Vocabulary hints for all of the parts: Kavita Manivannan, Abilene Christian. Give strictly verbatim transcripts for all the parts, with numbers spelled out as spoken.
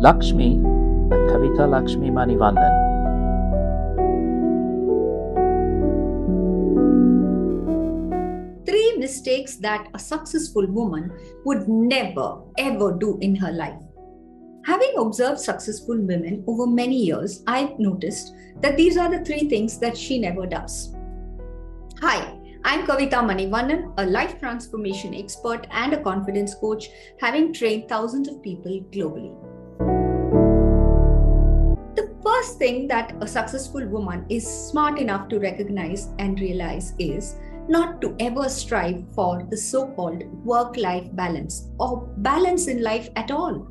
Lakshmi by Kavita Lakshmi Manivannan. Three mistakes that a successful woman would never ever do in her life. Having observed successful women over many years, I've noticed that these are the three things that she never does. Hi, I'm Kavita Manivannan, a life transformation expert and a confidence coach, having trained thousands of people globally. The first thing that a successful woman is smart enough to recognize and realize is not to ever strive for the so-called work-life balance or balance in life at all.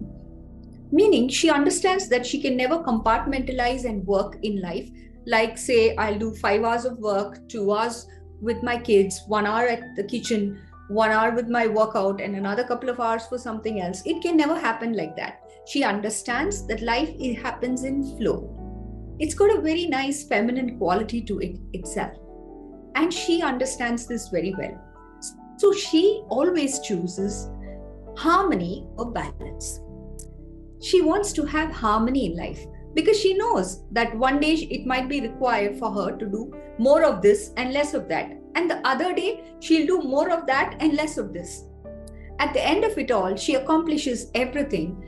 Meaning, she understands that she can never compartmentalize and work in life. Like, say, I'll do five hours of work, two hours with my kids, one hour at the kitchen, one hour with my workout, and another couple of hours for something else. It can never happen like that. She understands that life it happens in flow. It's got a very nice feminine quality to it itself. And she understands this very well. So she always chooses harmony or balance. She wants to have harmony in life because she knows that one day it might be required for her to do more of this and less of that. And the other day, she'll do more of that and less of this. At the end of it all, she accomplishes everything.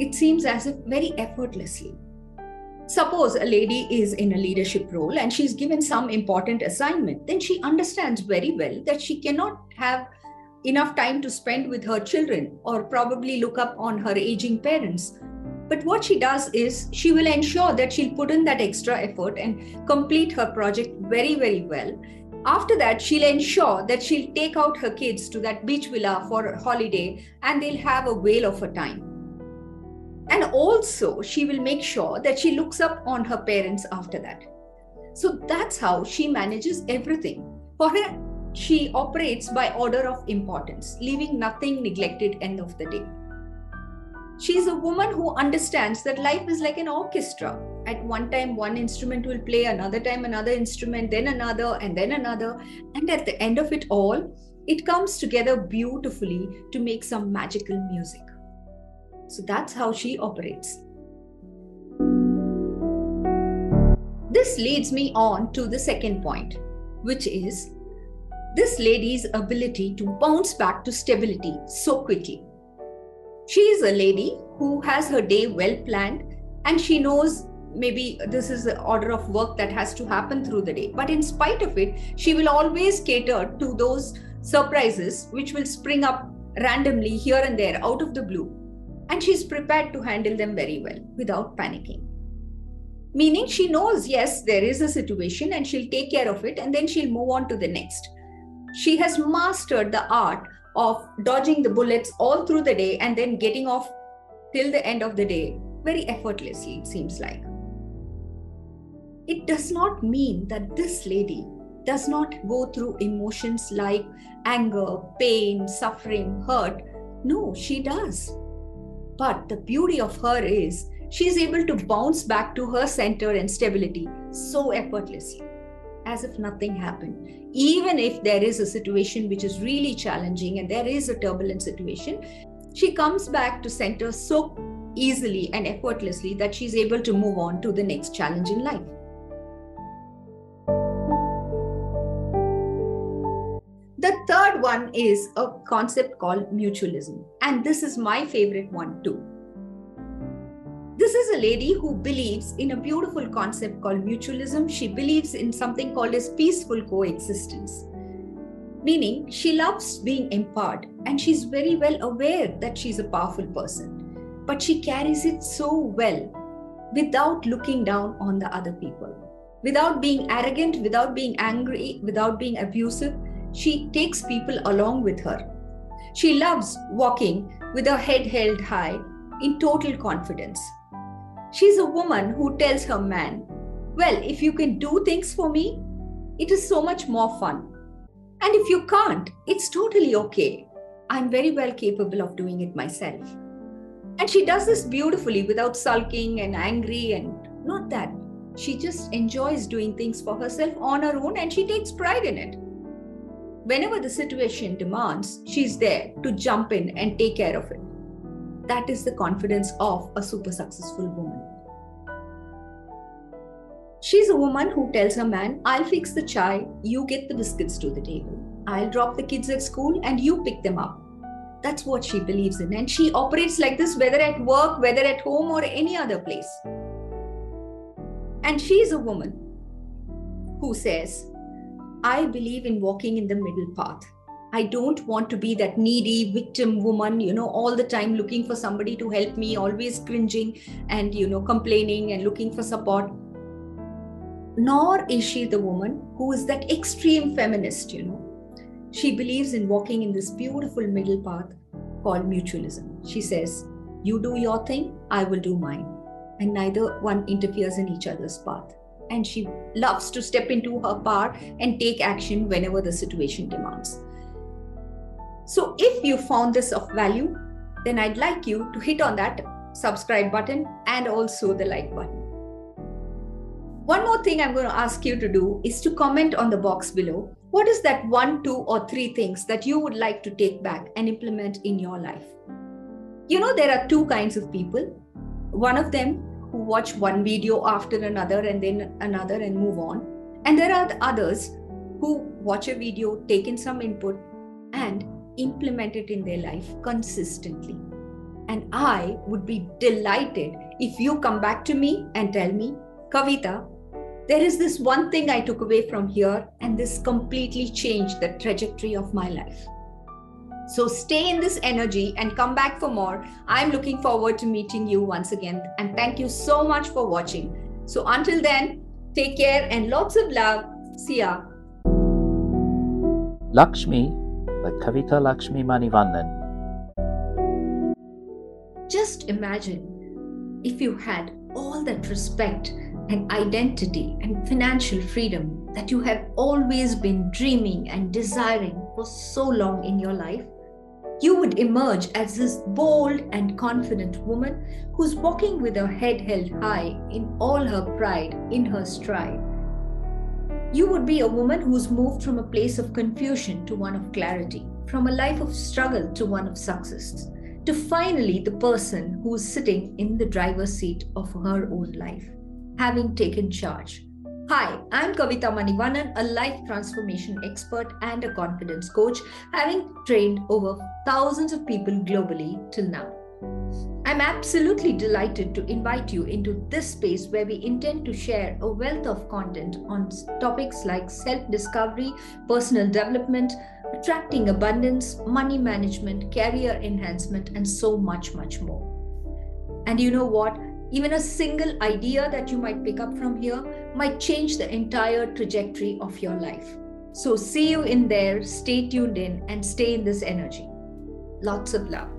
It seems as if very effortlessly. Suppose a lady is in a leadership role and she's given some important assignment, then she understands very well that she cannot have enough time to spend with her children or probably look up on her aging parents. But what she does is she will ensure that she'll put in that extra effort and complete her project very, very well. After that, she'll ensure that she'll take out her kids to that beach villa for a holiday and they'll have a whale of a time. And also, she will make sure that she looks up on her parents after that. So that's how she manages everything. For her, she operates by order of importance, leaving nothing neglected end of the day. She is a woman who understands that life is like an orchestra. At one time, one instrument will play, another time, another instrument, then another, and then another. And at the end of it all, it comes together beautifully to make some magical music. So that's how she operates. This leads me on to the second point, which is this lady's ability to bounce back to stability so quickly. She is a lady who has her day well planned and she knows maybe this is the order of work that has to happen through the day. But in spite of it, she will always cater to those surprises which will spring up randomly here and there out of the blue. And she's prepared to handle them very well without panicking. Meaning she knows, yes, there is a situation and she'll take care of it and then she'll move on to the next. She has mastered the art of dodging the bullets all through the day and then getting off till the end of the day, very effortlessly, it seems like. It does not mean that this lady does not go through emotions like anger, pain, suffering, hurt. No, she does. But the beauty of her is she is able to bounce back to her center and stability so effortlessly, as if nothing happened. Even if there is a situation which is really challenging and there is a turbulent situation, she comes back to center so easily and effortlessly that she's able to move on to the next challenge in life. The third one is a concept called mutualism, and this is my favorite one too. This is a lady who believes in a beautiful concept called mutualism. She believes in something called as peaceful coexistence. Meaning, she loves being empowered and she's very well aware that she's a powerful person. But she carries it so well without looking down on the other people. Without being arrogant, without being angry, without being abusive, she takes people along with her. She loves walking with her head held high in total confidence. She's a woman who tells her man, well, if you can do things for me, it is so much more fun. And if you can't, it's totally okay. I'm very well capable of doing it myself. And she does this beautifully without sulking and angry and not that. She just enjoys doing things for herself on her own and she takes pride in it. Whenever the situation demands, she's there to jump in and take care of it. That is the confidence of a super successful woman. She's a woman who tells her man, I'll fix the chai, you get the biscuits to the table. I'll drop the kids at school and you pick them up. That's what she believes in. And she operates like this, whether at work, whether at home or any other place. And she's a woman who says, I believe in walking in the middle path. I don't want to be that needy victim woman, you know, all the time looking for somebody to help me, always cringing and, you know, complaining and looking for support. Nor is she the woman who is that extreme feminist, you know. She believes in walking in this beautiful middle path called mutualism. She says, you do your thing, I will do mine. And neither one interferes in each other's path. And she loves to step into her power and take action whenever the situation demands. So if you found this of value, then I'd like you to hit on that subscribe button and also the like button. One more thing I'm going to ask you to do is to comment on the box below. What is that one, two, or three things that you would like to take back and implement in your life? You know, there are two kinds of people. One of them who watch one video after another and then another and move on. And there are the others who watch a video, take in some input and implement it in their life consistently. And I would be delighted if you come back to me and tell me, Kavita, there is this one thing I took away from here and this completely changed the trajectory of my life. So stay in this energy and come back for more. I'm looking forward to meeting you once again. And thank you so much for watching. So until then, take care and lots of love. See ya. Lakshmi by Kavita Lakshmi Manivannan. Just imagine if you had all that respect and identity and financial freedom that you have always been dreaming and desiring for so long in your life, you would emerge as this bold and confident woman who's walking with her head held high in all her pride, in her stride. You would be a woman who's moved from a place of confusion to one of clarity, from a life of struggle to one of success, to finally the person who's sitting in the driver's seat of her own life, having taken charge. Hi, I'm Kavita Manivannan, a life transformation expert and a confidence coach, having trained over thousands of people globally till now. I'm absolutely delighted to invite you into this space where we intend to share a wealth of content on topics like self-discovery, personal development, attracting abundance, money management, career enhancement, and so much, much more. And you know what? Even a single idea that you might pick up from here might change the entire trajectory of your life. So see you in there, stay tuned in, and stay in this energy. Lots of love.